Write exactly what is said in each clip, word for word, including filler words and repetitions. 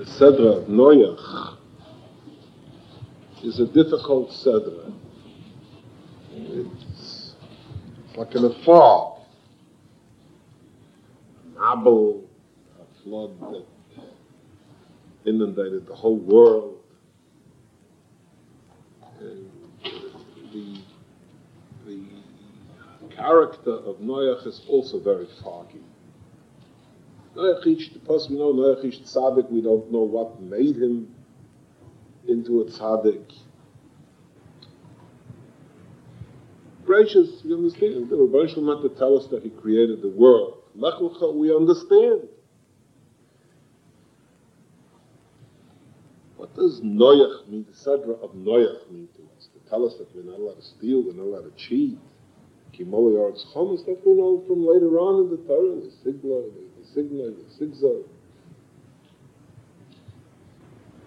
The Sedra of Noach is a difficult Sedra. It's like in a fog. Abel, a flood that inundated the whole world. And the, the character of Noach is also very foggy. Noach each, the person we know, Noach each tzaddik, we don't know what made him into a tzaddik. Gracious, we understand. The Rebbeinu Shalom meant to tell us that he created the world. Lech Lecha, we understand. What does Noach mean, the Sedra of Noach mean to us? To tell us that we're not allowed to steal, we're not allowed to cheat. Kimoli Arts Chomas, that we know from later on in the Torah, the Sigla, the Sigla, the Sigzor.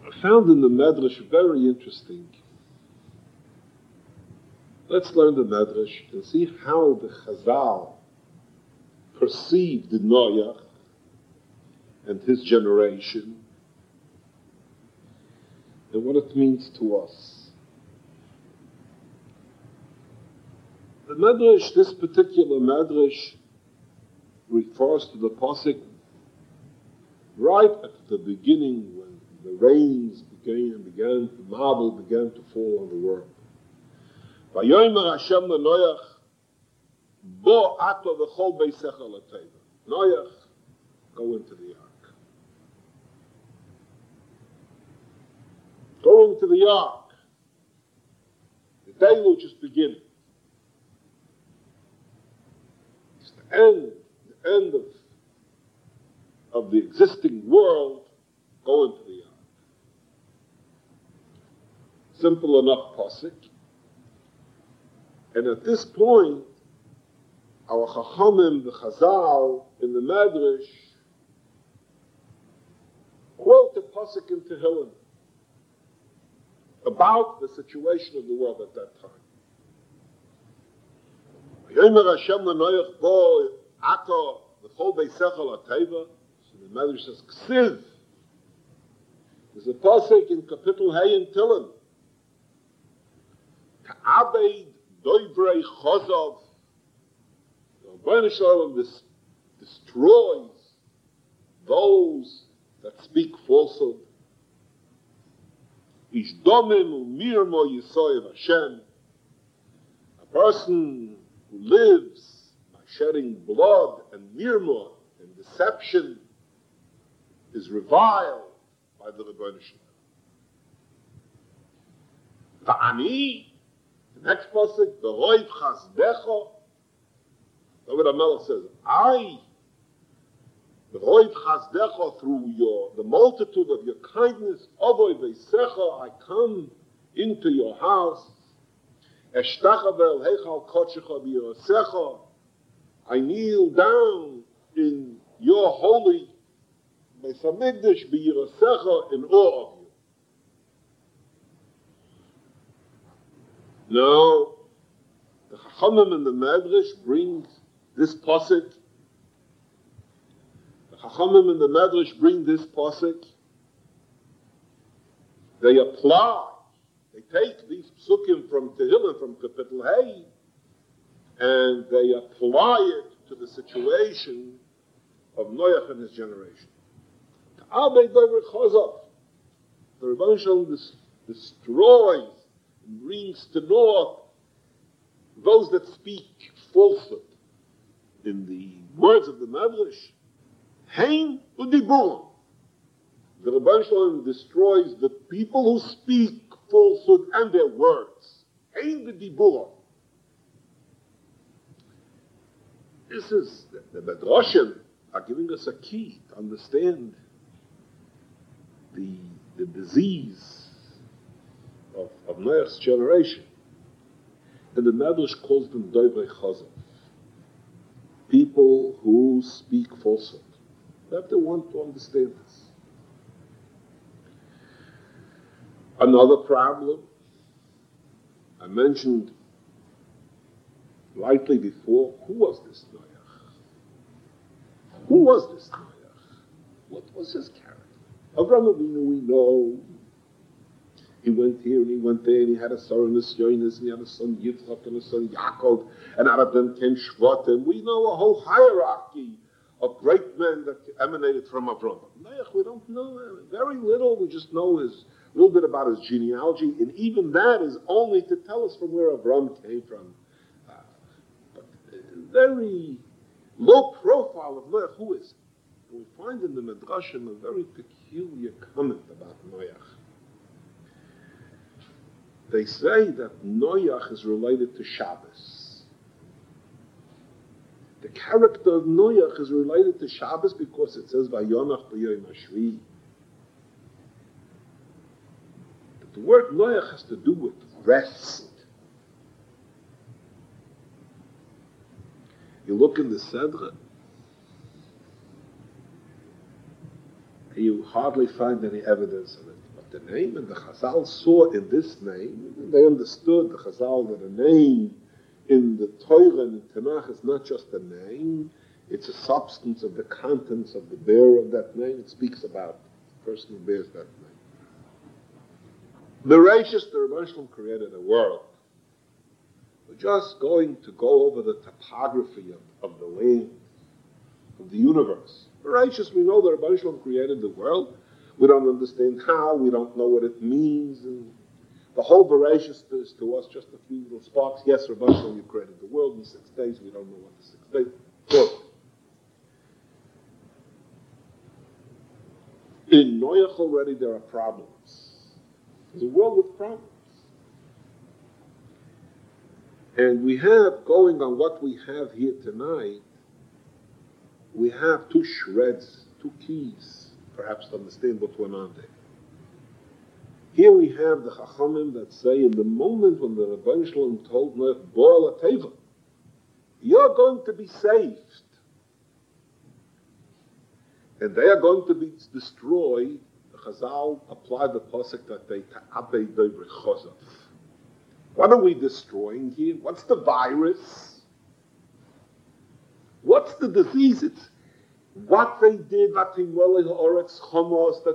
I found in the Medrash very interesting. Let's learn the Medrash and see how the Chazal perceived the Noach and his generation and what it means to us. The Medrash, this particular Medrash, refers to the Pasuk right at the beginning when the rains began and began, the marble began to fall on the world. Vayomer Hashem leNoach, bo ato v'chol beisecha l'teva. Noach, go into the ark. Go into the ark. The deluge is beginning. It's the end, the end of, of the existing world. Go into the ark. Simple enough pasuk. And at this point, our Chachamim, the Chazal, in the Medrash, quote the pasuk in Tehillim about the situation of the world at that time. Vayomer Hashem leNoach bo ato v'chol beisecha l'teva. So the Medrash says, Ksiv. There's a pasuk in Kapitel Hay in Tehillim. Ta'abed Doivrei Chazov, the Rebbeinu Shalom destroys those that speak falsehood. Ishdomim u'mirmo yisoyev Hashem, a person who lives by shedding blood and mirmo and deception is reviled by the Rebbeinu Shalom. Va'ani. Next passage, the Roiv Chasdecho. David HaMelech says, I, the Roiv Chasdecho, through your, the multitude of your kindness, Ovoi Veisecho, I come into your house. Eshtacha Vel Hechal Kotchecho V'Yosecho. I kneel down in your holy Beis HaMikdash V'Yosecho in awe of you. No, the Chachamim and the Medrash bring this pasuk. The Chachamim and the Medrash bring this pasuk. They apply, they take these psukim from Tehillim, from Kapitel Hay, and they apply it to the situation of Noach and his generation. The Rebbeinu Shalom destroys, brings to naught those that speak falsehood. In the words of the Medrash, Hain u'dibur. The Rebbeinu Shalom destroys the people who speak falsehood and their words. Hain u'dibur. This is, the Medrashim are giving us a key to understand the, the disease Of, of Noach's generation. And the Medrash calls them Dovrei Chazon, people who speak falsehood. You have to want to understand this. Another problem, I mentioned lightly before, who was this Noach? Who was this Noach? What was his character? Avraham Avinu, we know, he went here and he went there, and he had a son and a Yonas, and he had a son Yitzchak and a son Yaakov, and out of them came Shvatim. We know a whole hierarchy of great men that emanated from Avraham. Noach, we don't know very little. We just know his a little bit about his genealogy, and even that is only to tell us from where Avraham came from. Uh, but very low profile of Noach. Who is it? We find in the Midrashim a very peculiar comment about Noach. They say that Noach is related to Shabbos. The character of Noach is related to Shabbos because it says, Vayonach b'yom hashvi'i. The word Noach has to do with rest. You look in the Sedra, and you hardly find any evidence of it. The name, and the Chazal saw in this name, and they understood, the Chazal, that a name in the Torah and the Tanakh is not just a name, it's a substance of the contents of the bearer of that name. It speaks about the person who bears that name. Miracious, the Rebbe Shalom created a world. We're just going to go over the topography of, of the land, of the universe. Miracious, we know the Rebbe Shalom created the world. We don't understand how, we don't know what it means, and the whole voraciousness is to us just a few little sparks. Yes, Rebbe Shalom, you created the world in six days, we don't know what the six days was. In Noach already there are problems. There's a world with problems. And we have, going on what we have here tonight, we have two shreds, two keys, perhaps to understand what went on there. Here we have the Chachamim that say, in the moment when the Rebbe Shalom told Noach, Bo'al HaTeva, you're going to be saved. And they are going to be destroyed. The Chazal applied the pasuk that they ta'abei dovrei chazaf. What are we destroying here? What's the virus? What's the disease? It's what they did, that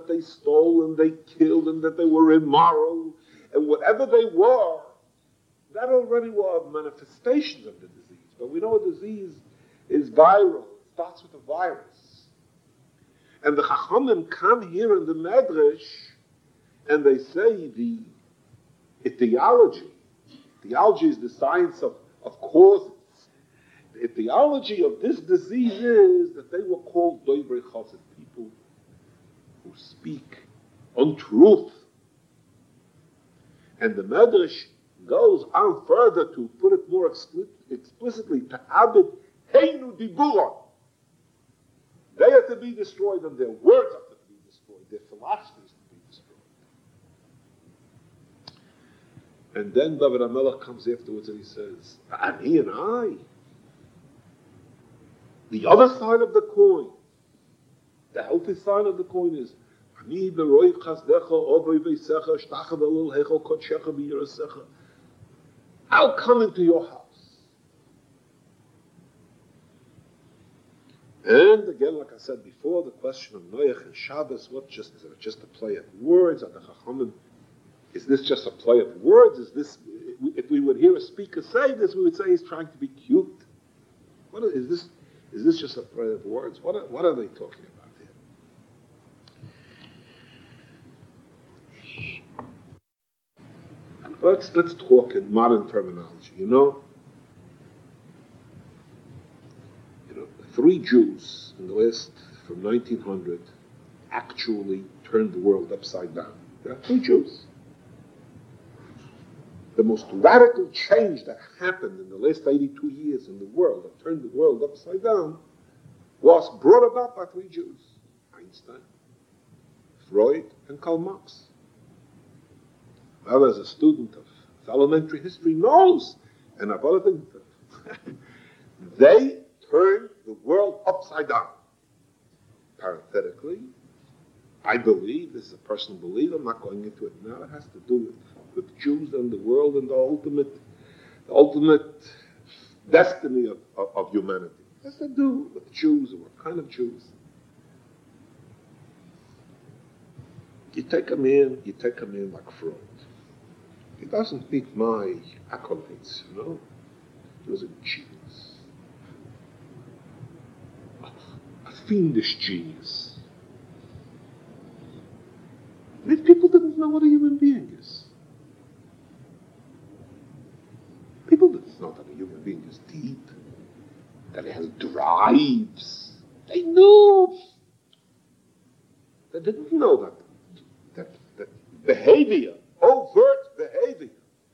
they stole and they killed and that they were immoral, and whatever they were, that already were manifestations of the disease. But we know a disease is viral. It starts with a virus. And the Chachamim come here in the Medrash and they say the etiology. Etiology is the science of, of causes. The theology of this disease is that they were called dovrei chesed, people who speak untruth. And the Medrash goes on further to put it more explicitly, ta'abed heinu diburon. They are to be destroyed, and their words are to be destroyed, their philosophy is to be destroyed. And then David HaMelech comes afterwards and he says, Ani and I, the other side of the coin, the healthy side of the coin is, I'll come into your house. And again, like I said before, the question of Noach and Shabbos, what just is it just a play of words? Are the Chachamim, is this just a play of words? Is this, if we would hear a speaker say this, we would say he's trying to be cute. What is this? Is this just a play of words? What are, what are they talking about here? Let's, let's talk in modern terminology, you know? You know, three Jews in the last, from nineteen hundred, actually turned the world upside down. There are three Jews. The most radical change that happened in the last eighty-two years in the world, that turned the world upside down, was brought about by three Jews: Einstein, Freud, and Karl Marx. Well, as a student of elementary history knows, and I've other things, they turned the world upside down. Parenthetically, I believe, this is a personal belief, I'm not going into it now, it has to do with with Jews and the world and the ultimate, the ultimate destiny of, of, of humanity. It has to do with Jews and what kind of Jews. You take him in, you take him in like Freud. He doesn't need my accolades, you know. He was a genius. A fiendish genius. If people didn't know what a human being is. People didn't know that a human being is deep, that it has drives. They knew. They didn't know that. That, that behavior, overt behavior,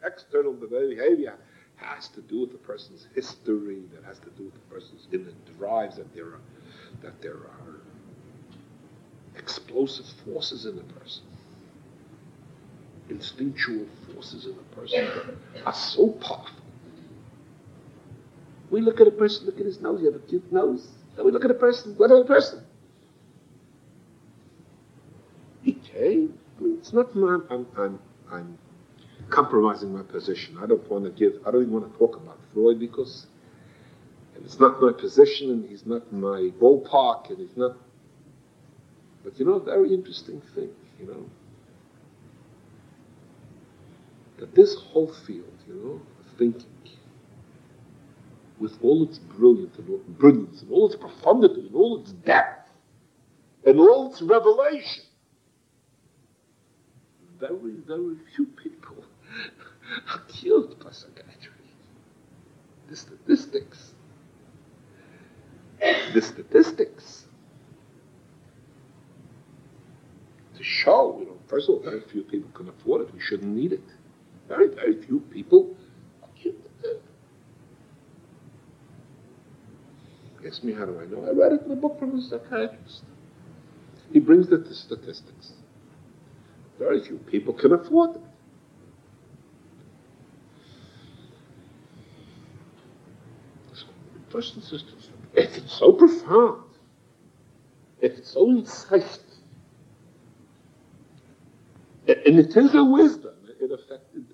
external behavior, has to do with the person's history, that has to do with the person's inner drives, that there are, that there are explosive forces in the person, instinctual forces in the person that are so powerful. We look at a person, look at his nose, you have a cute nose, and we look at a person, what other person? Hey, I mean, it's not my, I'm, I'm, I'm compromising my position. I don't want to give, I don't even want to talk about Freud because and it's not my position and he's not my ballpark and he's not, but you know, a very interesting thing, you know, that this whole field, you know, of thinking, with all its brilliance and all, brilliance and all its profundity and all its depth and all its revelation, Very, very few people are killed by psychiatry. The statistics, the statistics, to show, you know, first of all, very few people can afford it. We shouldn't need it. Very, very few people are killed. Ask me, how do I know? I read it in a book from a psychiatrist. He brings it to statistics. Very few people can afford it. First and sisters, if it's so profound, if it's so insightful, and it is a wisdom, it affected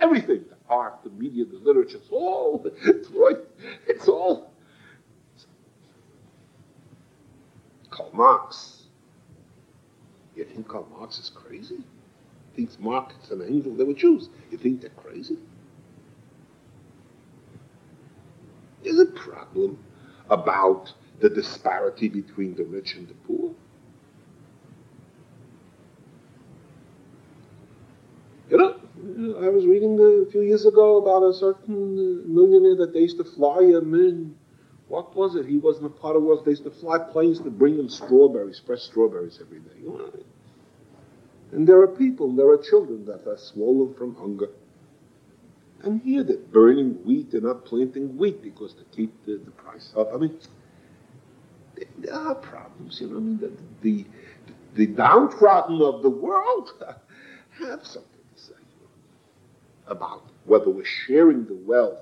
everything, the art, the media, the literature, it's all, it's right, it's all. Karl Marx. You think Karl Marx is crazy? He thinks Marx and Engel, they were Jews. You think they're crazy? There's a problem about the disparity between the rich and the poor. You know, I was reading a few years ago about a certain millionaire that they used to fly him in. What was it? He wasn't a part of the world. They used to fly planes to bring him strawberries, fresh strawberries every day. You know what I mean? And there are people, there are children that are swollen from hunger. And here they're burning wheat, they're not planting wheat because to keep the, the price up. I mean, there, there are problems, you know what I mean? The, the, the downtrodden of the world have something to say about whether we're sharing the wealth.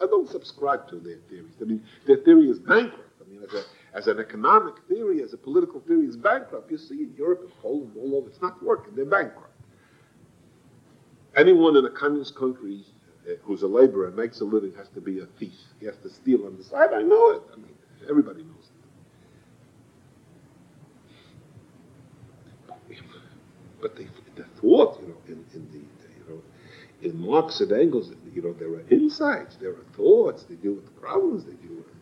I don't subscribe to their theories. I mean, their theory is bankrupt. I mean, as, a, as an economic theory, as a political theory, is bankrupt. You see, in Europe and Poland, all over, it's not working. They're bankrupt. Anyone in a communist country uh, who's a laborer and makes a living has to be a thief. He has to steal on the side. I know it. I mean, everybody knows it. But they, the thought, you know, in, in the In Marx and Engels, you know, there are insights, there are thoughts, they deal with problems, they deal with.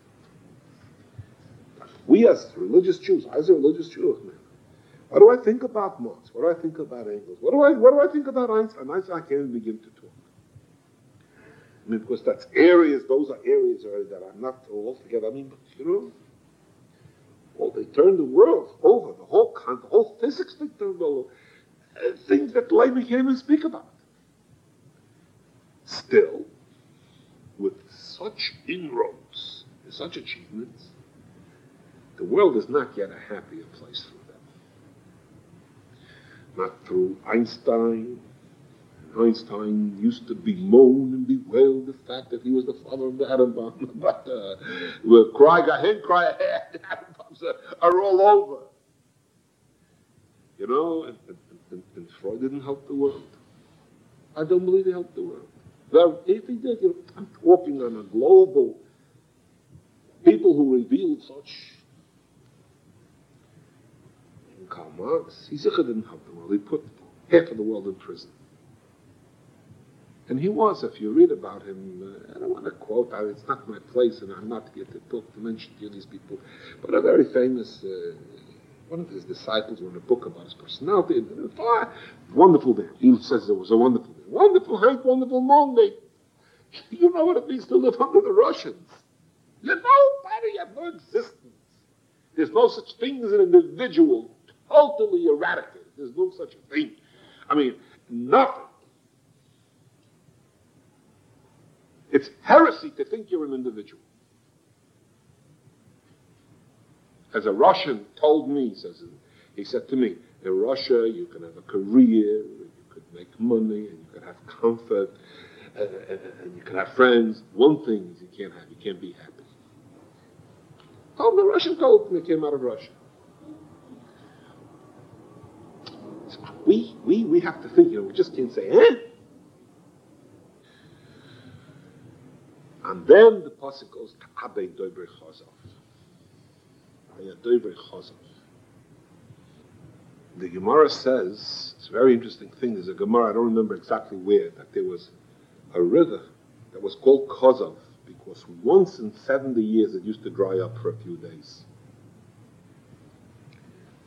But we as religious Jews, I as a religious Jew, man, what do I think about Marx? What do I think about Engels? What do I what do I think about Einstein? Einstein, I can't even begin to talk. I mean, because that's areas, those are areas that I'm not altogether. I mean, but you know, well, they turned the world over, the whole con- the whole physics they turned over, uh, things that Leibniz can't even speak about. Still, with such inroads and such achievements, the world is not yet a happier place through them. Not through Einstein. Einstein used to bemoan and bewail the fact that he was the father of the atom bomb, but uh, we'll cry ahead, cry ahead, atom bombs are all over. You know, and, and, and Freud didn't help the world. I don't believe he helped the world. Well, if he did, you know, I'm talking on a global, people who reveal such Karl Marx, he Zikr didn't help the world. He put half of the world in prison. And he was, if you read about him, uh, I don't want to quote, I, it's not my place, and I'm not here to talk to mention to these people, but a very famous, uh, one of his disciples wrote a book about his personality, and, and ah, wonderful day. He says it was a wonderful day. Wonderful hate, wonderful Monday. You know what it means to live under the Russians. You're nobody, you have no existence. There's no such thing as an individual totally eradicated. There's no such a thing. I mean, nothing. It's heresy to think you're an individual. As a Russian told me, says, he said to me, in Russia you can have a career, and you could make money, and you could have comfort, uh, and, and you can have friends. One thing is you can't have, you can't be happy. Oh, the Russian told me, came out of Russia. So we, we, we have to think, you know, we just can't say, eh? And then the pasuk goes, Abay Doibre Chazov. The Gemara says, it's a very interesting thing, there's a Gemara, I don't remember exactly where, that there was a river that was called Chazov, because once in seventy years it used to dry up for a few days.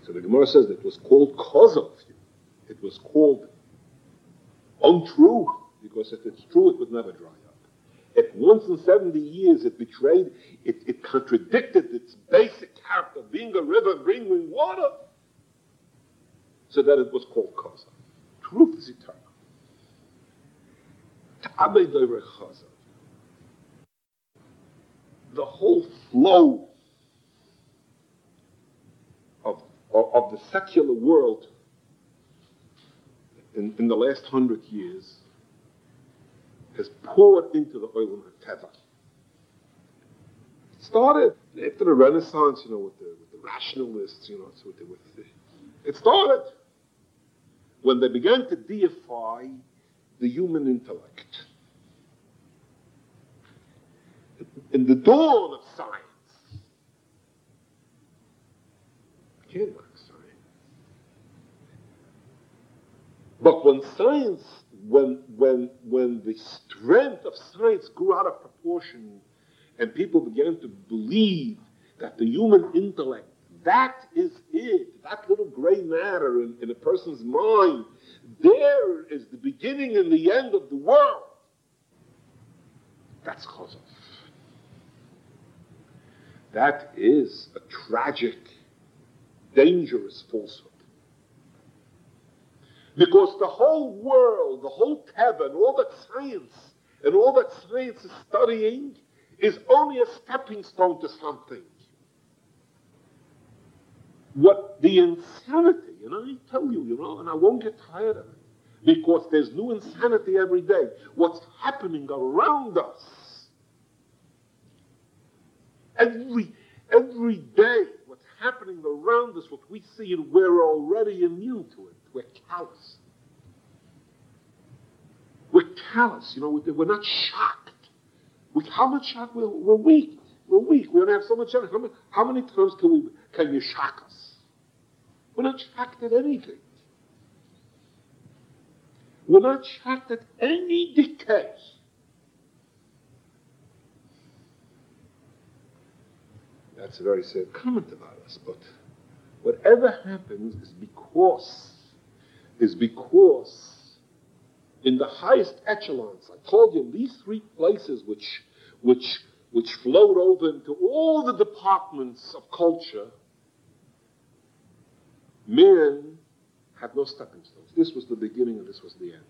So the Gemara says it was called Chazov. It was called untrue, because if it's true it would never dry up. If once in seventy years it betrayed, it, it contradicted its basic character, being a river, bringing water, so that it was called Chazov. Truth is eternal. Ta'abay Dovrei Chazov. The whole flow of, of, of the secular world in, in the last hundred years has poured into the Olam HaTeva. It started after the Renaissance, you know, with the, with the rationalists, you know, it's with the, with the, it started when they began to deify the human intellect. In the dawn of science. I can't like science. But when science, when, when, when the strength of science grew out of proportion and people began to believe that the human intellect, that is it, that little gray matter in, in a person's mind, there is the beginning and the end of the world. That's Chazov. That is a tragic, dangerous falsehood. Because the whole world, the whole Teva, and all that science, and all that science is studying, is only a stepping stone to something. What the insanity, and I tell you, you know, and I won't get tired of it, because there's new insanity every day. What's happening around us, Every, every day, what's happening around us, what we see, and we're already immune to it. We're callous. We're callous, you know, we're not shocked. With how much shock, we're, we're weak. We're weak. We don't have so much energy. How many, how many times can, we, can you shock us? We're not shocked at anything. We're not shocked at any decay. That's a very sad comment about us, but whatever happens is because, is because in the highest echelons, I told you, these three places which, which, which flowed over into all the departments of culture, men had no stepping stones. This was the beginning and this was the end.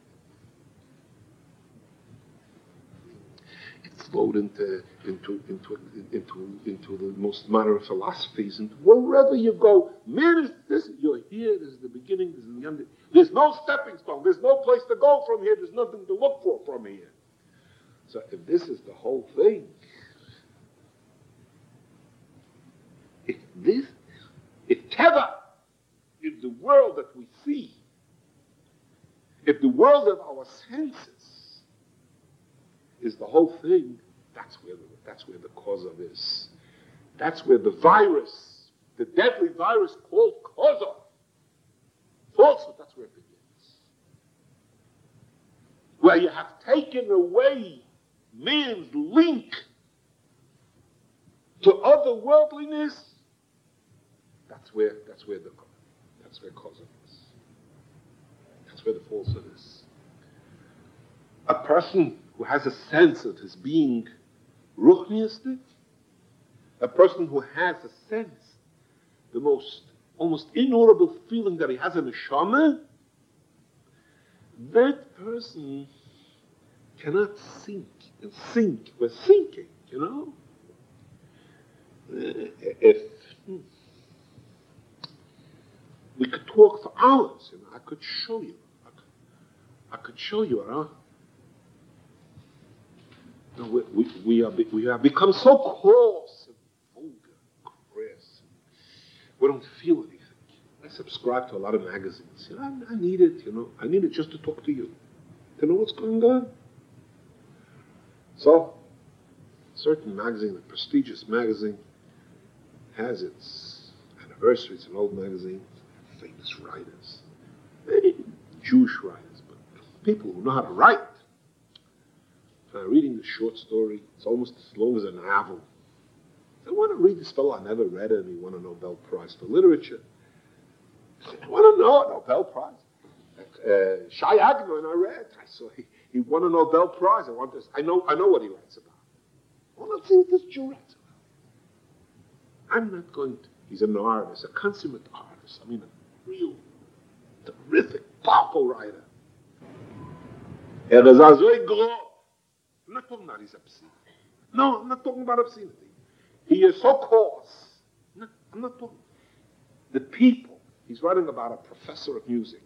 It flowed into Into into into into the most modern philosophies, and wherever you go, man, is this you're here. This is the beginning. This is the end. There's no stepping stone. There's no place to go from here. There's nothing to look for from here. So if this is the whole thing, if this, if Teva, if the world that we see, if the world of our senses is the whole thing. That's where, the, that's where the Chazov is. That's where the virus, the deadly virus called Chazov, falsehood. That's where it begins. Where you have taken away man's link to otherworldliness, that's where that's where the that's where cause is. That's where the falsehood is. A person who has a sense of his being ruchniistic, a person who has a sense, the most almost inaudible feeling that he has in a neshama, that person cannot sink and sink. We're sinking, you know? Uh, if hmm, we could talk for hours, you know, I could show you. I could, I could show you, huh? No, we, we, we, are, we are become so coarse and vulgar, crass. We don't feel anything. I subscribe to a lot of magazines. You know, I, I need it, you know. I need it just to talk to you, to know what's going on. So, a certain magazine, a prestigious magazine, has its anniversary. It's an old magazine. Famous writers. Maybe Jewish writers, but people who know how to write. I'm reading this short story. It's almost as long as a novel. I want to read this fellow. I never read him. He won a Nobel Prize for literature. I want to know a Nobel Prize. Uh, Shai Agnon, I read. I saw he, he won a Nobel Prize. I want this. I know. I know what he writes about. I want to see what this Jew writes about. I'm not going to. He's an artist, a consummate artist. I mean, a real, terrific, powerful writer. Er is a so groß. I'm not talking about his obscenity. No, I'm not talking about obscenity. He is so coarse. No, I'm not talking. The people, he's writing about a professor of music.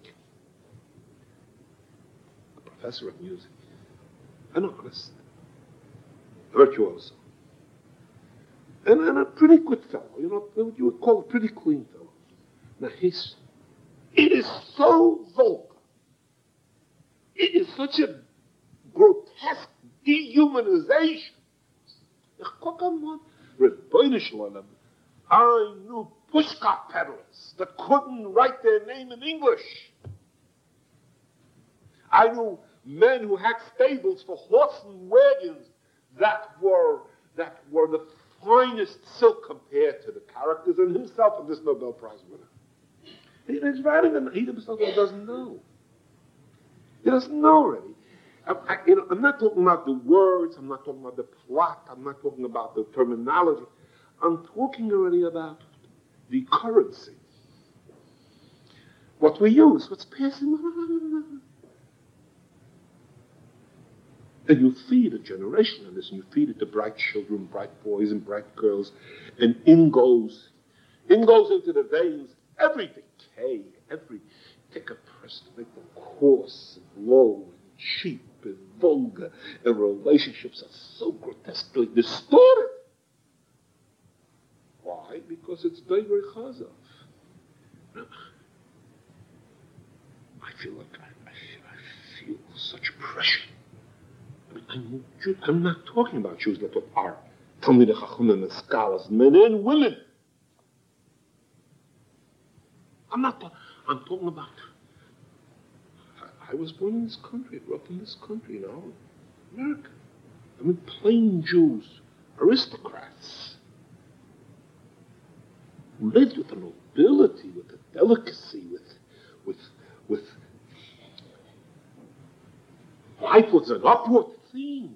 A professor of music. An artist. Virtuoso. And, and a pretty good fellow, you know, what you would call a pretty clean fellow. Now, he's, it is so vulgar. It is such a grotesque dehumanization. I knew pushka peddlers that couldn't write their name in English. I knew men who had stables for horse and wagons that were that were the finest silk compared to the characters and himself and this Nobel Prize winner. He's writing and he himself doesn't know. He doesn't know already. I, I, you know, I'm not talking about the words, I'm not talking about the plot, I'm not talking about the terminology. I'm talking already about the currency. What we use, what's passing. And you feed a generation on this, and you feed it to bright children, bright boys and bright girls, and in goes, in goes into the veins, every decay, every tick of press to make them coarse and low and cheap and vulgar, and relationships are so grotesquely distorted. Why? Because it's Dovrei Chazal. I feel like I, I, I feel such pressure. I mean, I'm, I'm not talking about Jews that are Talmidei Chachamim and scholars, men and women. I'm not. I'm talking about. I, I was born in this country, grew up in this country, you know, America. I mean, plain Jews, aristocrats, who lived with a nobility, with a delicacy, with, with, with. Life was an upward thing.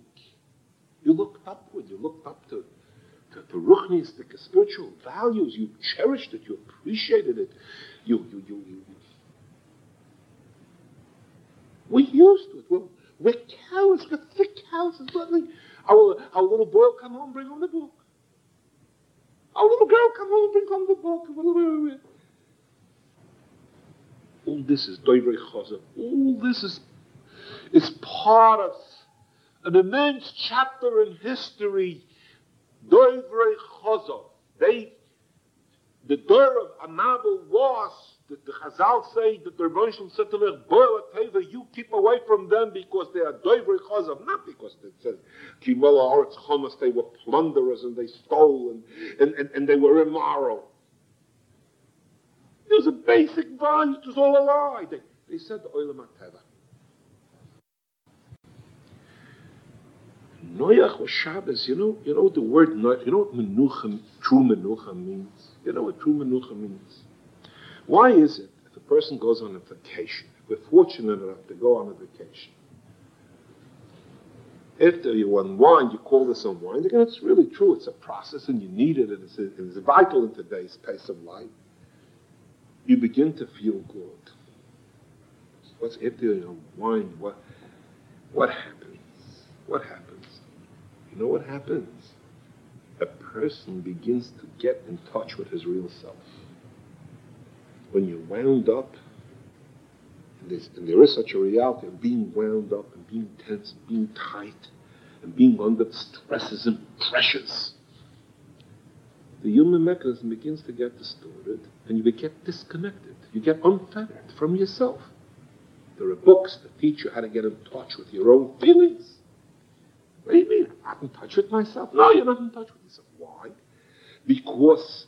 You looked upward, you looked up to to, to ruchnistic, to spiritual values. You cherished it, you appreciated it. You, you, you, you. We're used to it. We're, we're cows, we're thick cows. Our, our little boy will come home, bring home the book. Our little girl will come home, bring home the book. All this is Dovrei Chazal. All this is It's part of an immense chapter in history, Dovrei Chazal. They, the door of Anabel was, the, the Chazal say, that the Rebbeinu Shalom said to them, Bo Ateva, you keep away from them because they are Dovrei Chazal, not because it says, Ki Mola Haaretz Chomas, they were plunderers and they stole and, and, and, and they were immoral. It was a basic bond. It was all a lie. They, they said the oil of Mateva. Noach was Shabbos. You know, you know the word Noach. You know what menucha, true menucha means? You know what true menucha means? Why is it if a person goes on a vacation, if we're fortunate enough to go on a vacation, after you unwind, you call this unwind. Again, it's really true. It's a process and you need it. And it's, a, it's vital in today's pace of life. You begin to feel good. What's after you unwind? What, what happens? What happens? You know what happens? A person begins to get in touch with his real self. When you're wound up, and, and there is such a reality of being wound up and being tense and being tight and being under stresses and pressures, the human mechanism begins to get distorted and you get disconnected. You get unfettered from yourself. There are books that teach you how to get in touch with your own feelings. What do you mean? I'm not in touch with myself. No, you're not in touch with yourself. Why? Because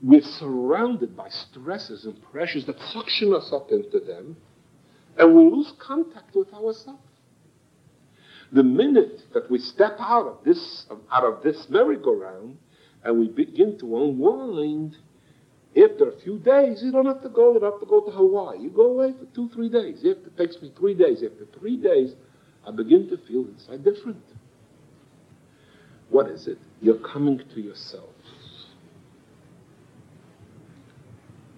we're surrounded by stresses and pressures that suction us up into them, and we lose contact with ourselves. The minute that we step out of this, out of this merry-go-round, and we begin to unwind, after a few days, you don't have to go. You don't have to go to Hawaii. You go away for two, three days. After, it takes me three days. After three days, I begin to feel inside different. What is it? You're coming to yourself.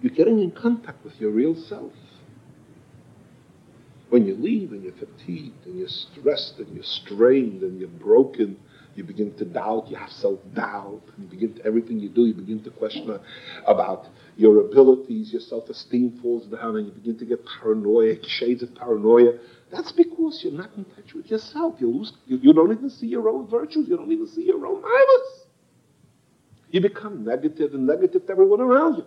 You're getting in contact with your real self. When you leave and you're fatigued and you're stressed and you're strained and you're broken, you begin to doubt, you have self-doubt, and you begin to, everything you do, you begin to question about your abilities, your self-esteem falls down, and you begin to get paranoia, shades of paranoia. That's because you're not in touch with yourself. You lose, you, you don't even see your own virtues, you don't even see your own minus. You become negative and negative to everyone around you.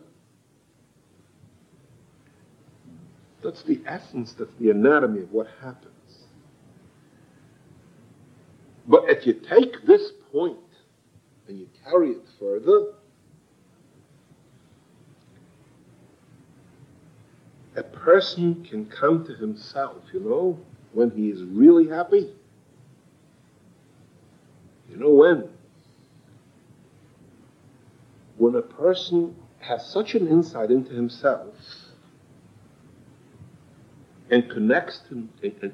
That's the essence, that's the anatomy of what happens. But if you take this point and you carry it further, a person can come to himself, you know, when he is really happy. You know when? When a person has such an insight into himself and connects him, and, and,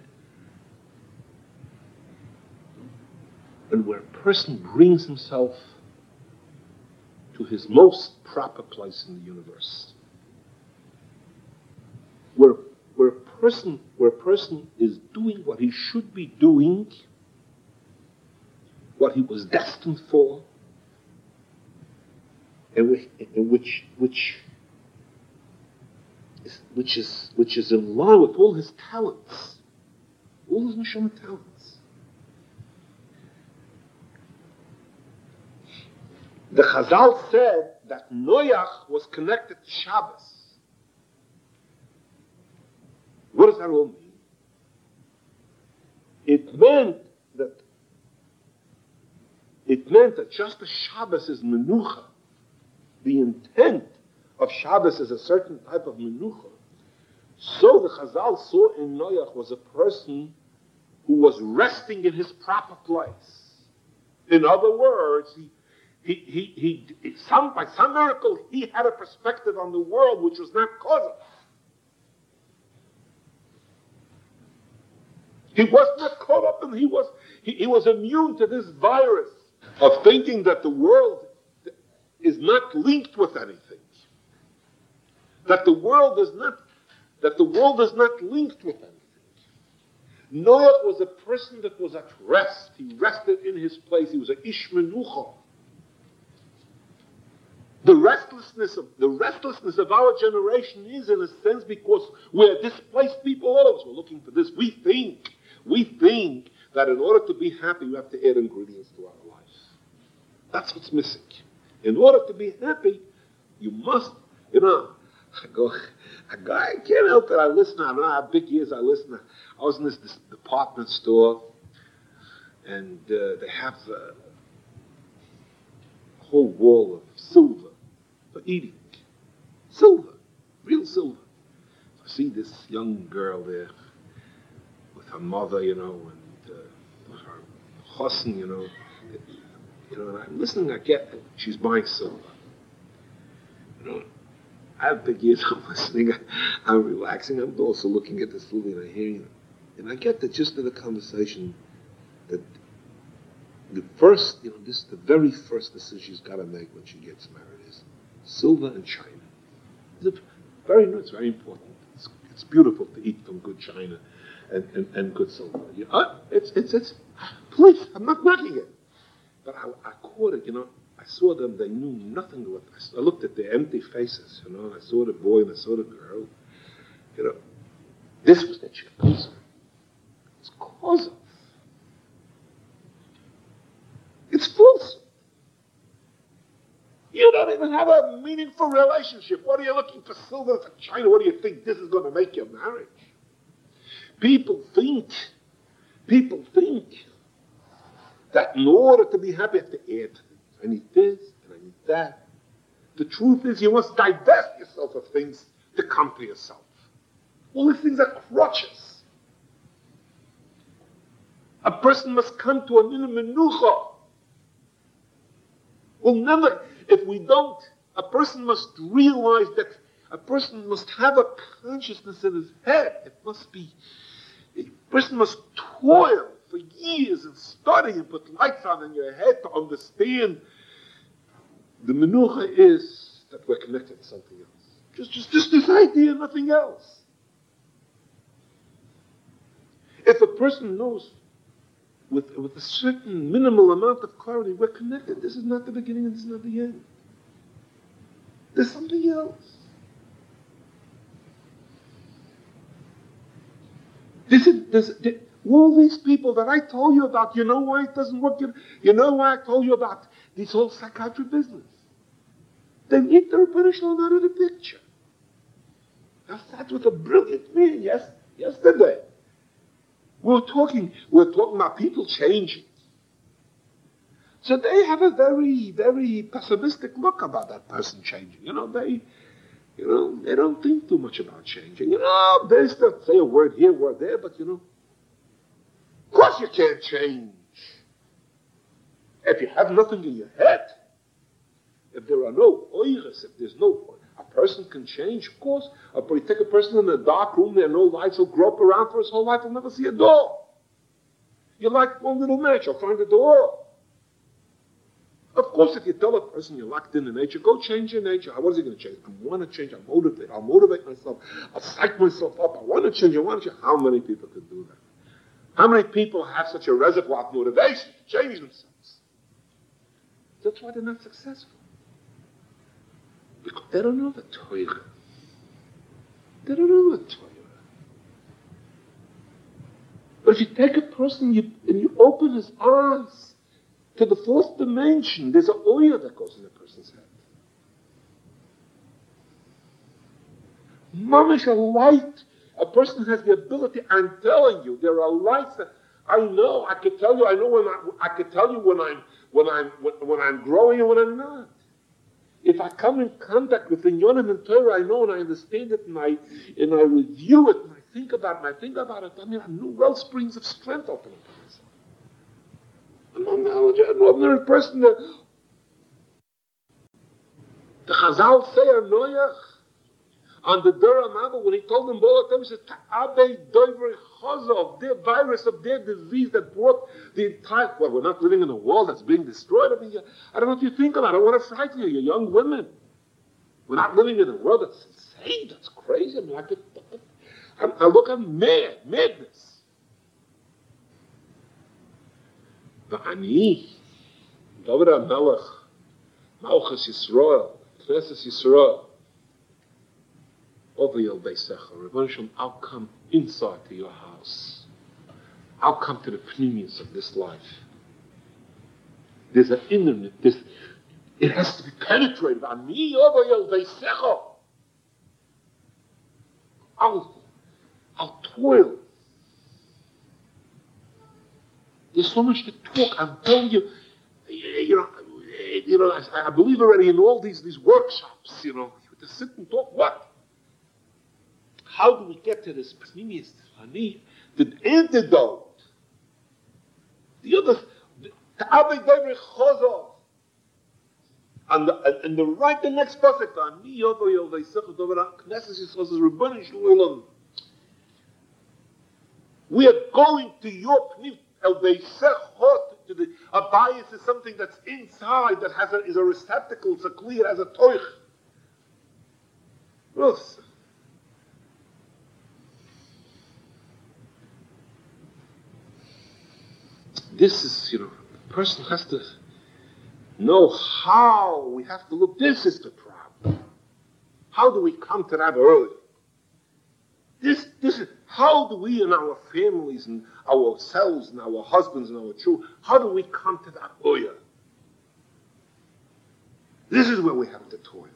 and where a person brings himself to his most proper place in the universe. Where, where, a person, where a person is doing what he should be doing, what he was destined for, and which, and which, which, is, which, is, which is in line with all his talents, all his neshama talents. The Chazal said that Noach was connected to Shabbos. What does that all mean? It meant that it meant that just as Shabbos is menucha, the intent of Shabbos is a certain type of menucha. So the Chazal saw in Noach was a person who was resting in his proper place. In other words, he He, he, he, some, by some miracle, he had a perspective on the world which was not causal. He was not caught up, and he was, he, he was immune to this virus of thinking that the world is not linked with anything, that the world is not, that the world is not linked with anything. Noach was a person that was at rest. He rested in his place. He was an ish menucha. The restlessness of the restlessness of our generation is, in a sense, because we're displaced people. All of us, we're looking for this. We think, we think that in order to be happy, you have to add ingredients to our life. That's what's missing. In order to be happy, you must, you know. I go, I go. I can't help it. I listen. I don't know how big years I listen. I was in this, this department store, and uh, they have a whole wall of silver for eating. Silver. real silver. So I see this young girl there with her mother, you know, and uh, her chassan, you know. And, you know, and I'm listening, I get it. She's buying silver. You know, I'm big years, I'm listening, I, I'm relaxing, I'm also looking at this lily and I'm hearing it. And I get the gist of the conversation that the first, you know, this the very first decision she's got to make when she gets married is silver and china. It's very, it's very important. It's, it's beautiful to eat from good china and, and, and good silver. You know, I, it's, it's, it's, please, I'm not knocking it. But I, I caught it, you know. I saw them, they knew nothing about it. I looked at their empty faces, you know, and I saw the boy and I saw the girl. You know, this was their cause. It's cause. It's false. You don't even have a meaningful relationship. What are you looking for silver for China? What do you think this is going to make your marriage? People think, people think that in order to be happy, I have to add to things. I need this and I need that. The truth is, you must divest yourself of things to come to yourself. All these things are crutches. A person must come to an inner menucha. We'll never. If we don't, a person must realize that a person must have a consciousness in his head. It must be, a person must toil for years and study and put lights on in your head to understand the menucha is that we're connected to something else. Just, just, just this idea, nothing else. If a person knows With, with a certain minimal amount of clarity, we're connected. This is not the beginning and this is not the end. There's something else. This is, this, this, all these people that I told you about, you know why it doesn't work? You, you know why I told you about this whole psychiatry business? They need their punishment out of the picture. I sat with a brilliant man yes, yesterday. We're talking, we're talking about people changing. So they have a very, very pessimistic look about that person changing. You know, they, you know, they don't think too much about changing. You know, they still say a word here, word there, but you know, of course you can't change. If you have nothing in your head, if there are no oiras, if there's no, a person can change, of course. A, you take a person in a dark room, there are no lights, he'll grope around for his whole life, he'll never see a door. You light one little match, he'll find a door. Of course, if you tell a person you're locked into nature, go change your nature. What is he going to change? I want to change, I'm motivated, I'll motivate myself, I'll psych myself up, I want to change, I want to change. How many people can do that? How many people have such a reservoir of motivation to change themselves? That's why they're not successful. Because they don't know the Torah. They don't know the Torah. But if you take a person you, and you open his eyes to the fourth dimension, there's an oil that goes in a person's head. Mamish, a light. A person has the ability. I'm telling you, there are lights that I know. I could tell you. I know when I. I could tell you when I'm when I'm when, when I'm growing and when I'm not. If I come in contact with the Inyanim and Torah, I know and I understand it, and I and I review it, and I think about it, and I think about it. I mean, I new wellsprings of strength open up to myself. I'm not knowledge, an ordinary person. That, the Chazal say on Noach, on the Dura Mabel, when he told them all the time, he said, "Ta'abei doivri chazov, their virus of their disease that brought the entire." Well, we're not living in a world that's being destroyed. I mean, I don't know if you think about it. I don't want to frighten you. You're young women. We're not living in a world that's insane. That's crazy. I mean, I, could, I, I look at mad, madness. Va'ani, David HaMelech, Malchus Yisrael, Knesset Yisrael. Oviyel Beisecher, Rebbeinu Shalom, I'll come inside to your house. I'll come to the pneumius of this life. There's an inner, this, it has to be penetrated. Ani Oviyel Beisecher. I'll, I'll toil. There's so much to talk. I'm telling you, you know, you know. I, I believe already in all these, these workshops, you know, to sit and talk what? how do we get to this pnimius tzfani? The antidote, the other, ta'avei davar chazal, and the, and the right, the next pasuk, ani yovo yovei sechut davar knesses yisroel rebbeinu shel olam. We are going to your pnimius elvei sechut. To the, a bias is something that's inside, that has a, is a receptacle, it's a clear, as a toich. Ruth. This is, you know, the person has to know how we have to look. This is the problem. How do we come to that early? This, this is, how do we in our families and ourselves and our husbands and our children, how do we come to that oil? This is where we have to toil.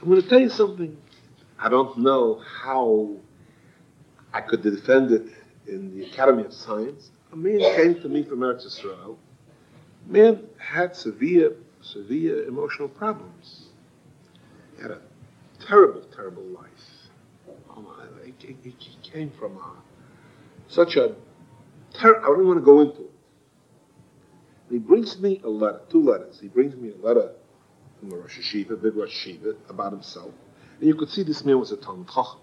I'm going to tell you something. I don't know how I could defend it in the Academy of Science. A man came to me from Eretz Yisrael. A man had severe, severe emotional problems. He had a terrible, terrible life. Oh my, he, he, he came from a, such a terrible, I don't want to go into it. He brings me a letter, two letters. He brings me a letter from a Rosh Hashiva, a big Rosh Hashiva, about himself. And you could see this man was a Talmid Chacham.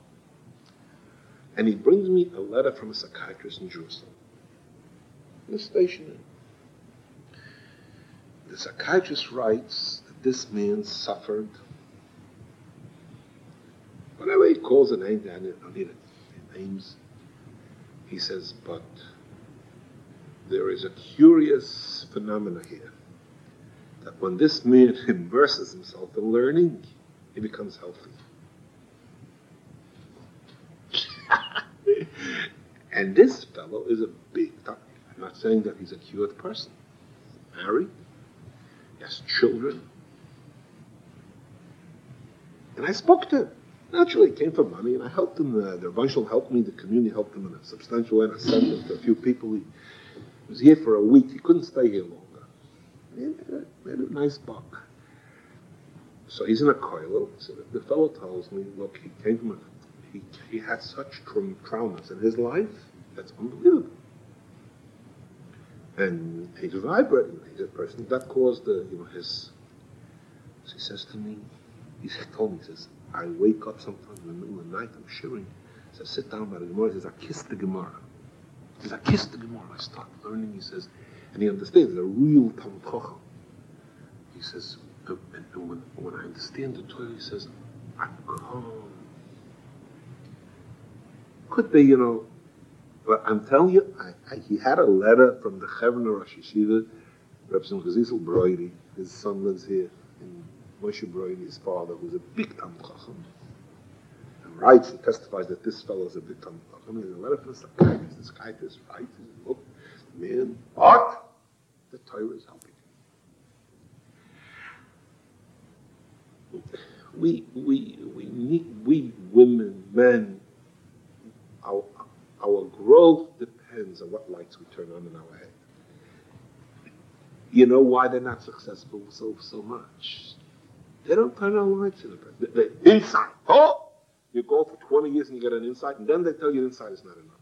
And he brings me a letter from a psychiatrist in Jerusalem. In the station. The psychiatrist writes that this man suffered, whenever he calls a name, I don't need it, names, he says, but there is a curious phenomena here, that when this man immerses himself in learning, he becomes healthy. And this fellow is a big doctor. I'm not saying that he's a cured person. He's married, he has children. And I spoke to him. Naturally, it came for money, and I helped him. Uh, the Rebbeinu helped me. The community helped him in a substantial way. And I sent him to a few people. He was here for a week. He couldn't stay here longer. And he had a nice buck. So he's in a koilel. So the fellow tells me, look, he came from a... He, he had such traumas in his life. That's unbelievable. And he's vibrating. He's a person that caused the, you know, his... So he says to me, he told me, he says, I wake up sometimes in the middle of the night, I'm shivering. So I sit down by the Gemara, he says, I kiss the Gemara. He says, I kiss the Gemara. I start learning, he says, and he understands, the real Talmid Chacham. He says, and, and when, when I understand the Torah, he says, I'm calm. Could be, you know, but I'm telling you, I, I, he had a letter from the Chevron Rosh Yeshiva, Reb Simcha Zissel Broidy, his son lives here in Moshe Broidy, his father, who's a big Talmid Chacham, and writes and testifies that this fellow is a big Talmid Chacham. There's a letter from the psychiatrist. The psychiatrist writes, look, man, but the Torah is helping him. We, we, we need, we women, men, our, our growth depends on what lights we turn on in our head. You know why they're not successful so, so much? They don't turn on lights in the press. The insight. Oh! You go for twenty years and you get an insight, and then they tell you the insight is not enough.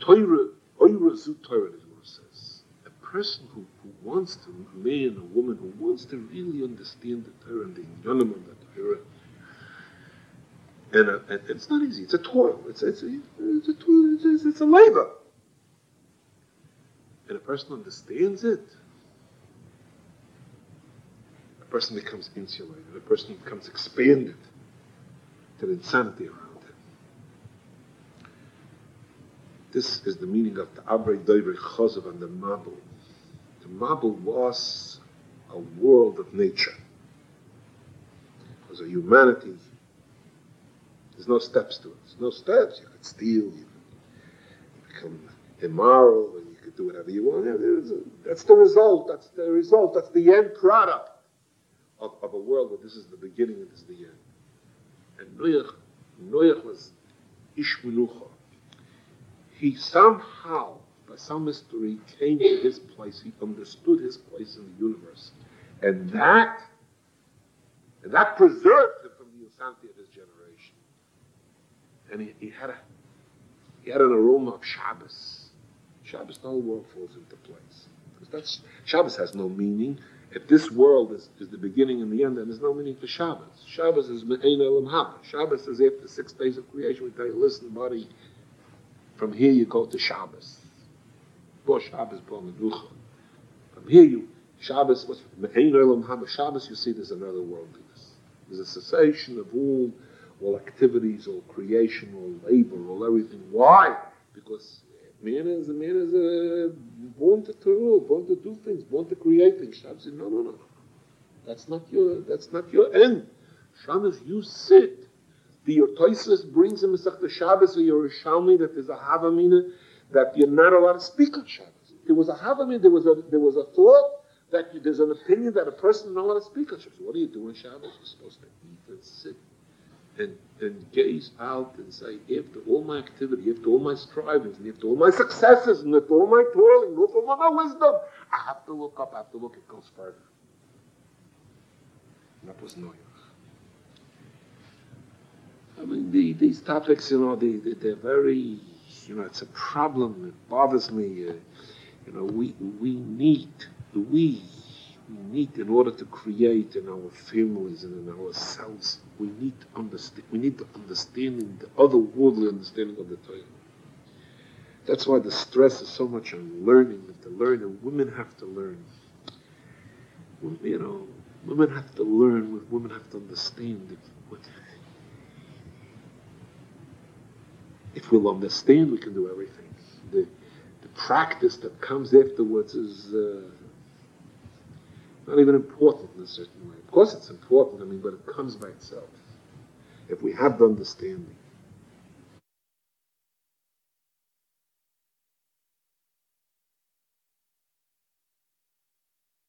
Torah, Oira Zu Torah, the Torah says. A person who, who wants to, a man, a woman, who wants to really understand the Torah and the Inyanim of the Torah. And, a, and it's not easy. It's a toil. It's, it's, a, it's, a, toil. It's, it's a labor. And a person understands it. A person becomes insulated, a person becomes expanded to the insanity around him. This is the meaning of the Avrei Dovrei Chazov and the Mabul. The Mabul was a world of nature. It was a humanity. There's no steps to it. There's no steps. You could steal, you could become immoral, and you could do whatever you want. Yeah, a, that's the result. That's the result. That's the end product. Of, of a world where this is the beginning and this is the end. And Noach, Noach was Ish Menucha. He somehow, by some mystery, came to his place. He understood his place in the universe And that, and that preserved him from the insanity of his generation. And he, he, had, a, he had an aroma of Shabbos. Shabbos, the whole world falls into place. Because that's, Shabbos has no meaning. If this world is, is the beginning and the end, then there's no meaning for Shabbos. Shabbos is Me'ein Elam Haba. Shabbos is after six days of creation. We tell you, listen, buddy, from here you go to Shabbos. Bo Shabbos, Bo Menucha. From here you, Shabbos, what's Me'ein Elam Haba? Shabbos, you see, there's another worldliness. There's a cessation of all, all activities, all creation, all labor, all everything. Why? Because man is a man is a born to rule, born to do things, born to create things. Shabbos said, no, no, no. That's not your that's not your end. Shabbos, you sit. The Yotoisus brings him to Shabbos, or Yerushalmi, that there's a Havamina that you're not allowed to speak on Shabbos. There was a Havamina, there was a there was a thought that you, there's an opinion that a person is not allowed to speak on Shabbos. What do you do on Shabbos? You're supposed to eat and sit. And, and gaze out and say, after all my activity, after all my strivings, and after all my successes, and after all my toiling, and after all my wisdom, I have to look up, I have to look, it goes further. And that was Noah. I mean, the, these topics, you know, they, they, they're very, you know, it's a problem, it bothers me. Uh, you know, we we need, we, we need, in order to create in our families and in ourselves, we need to understand. We need the understanding, the otherworldly understanding of the Torah. That's why the stress is so much on learning and to learn. And women have to learn. You know, women have to learn. Women have to understand. If, if we'll understand, we can do everything. The, the practice that comes afterwards is Uh, not even important in a certain way. Of course it's important, I mean, but it comes by itself. If we have the understanding,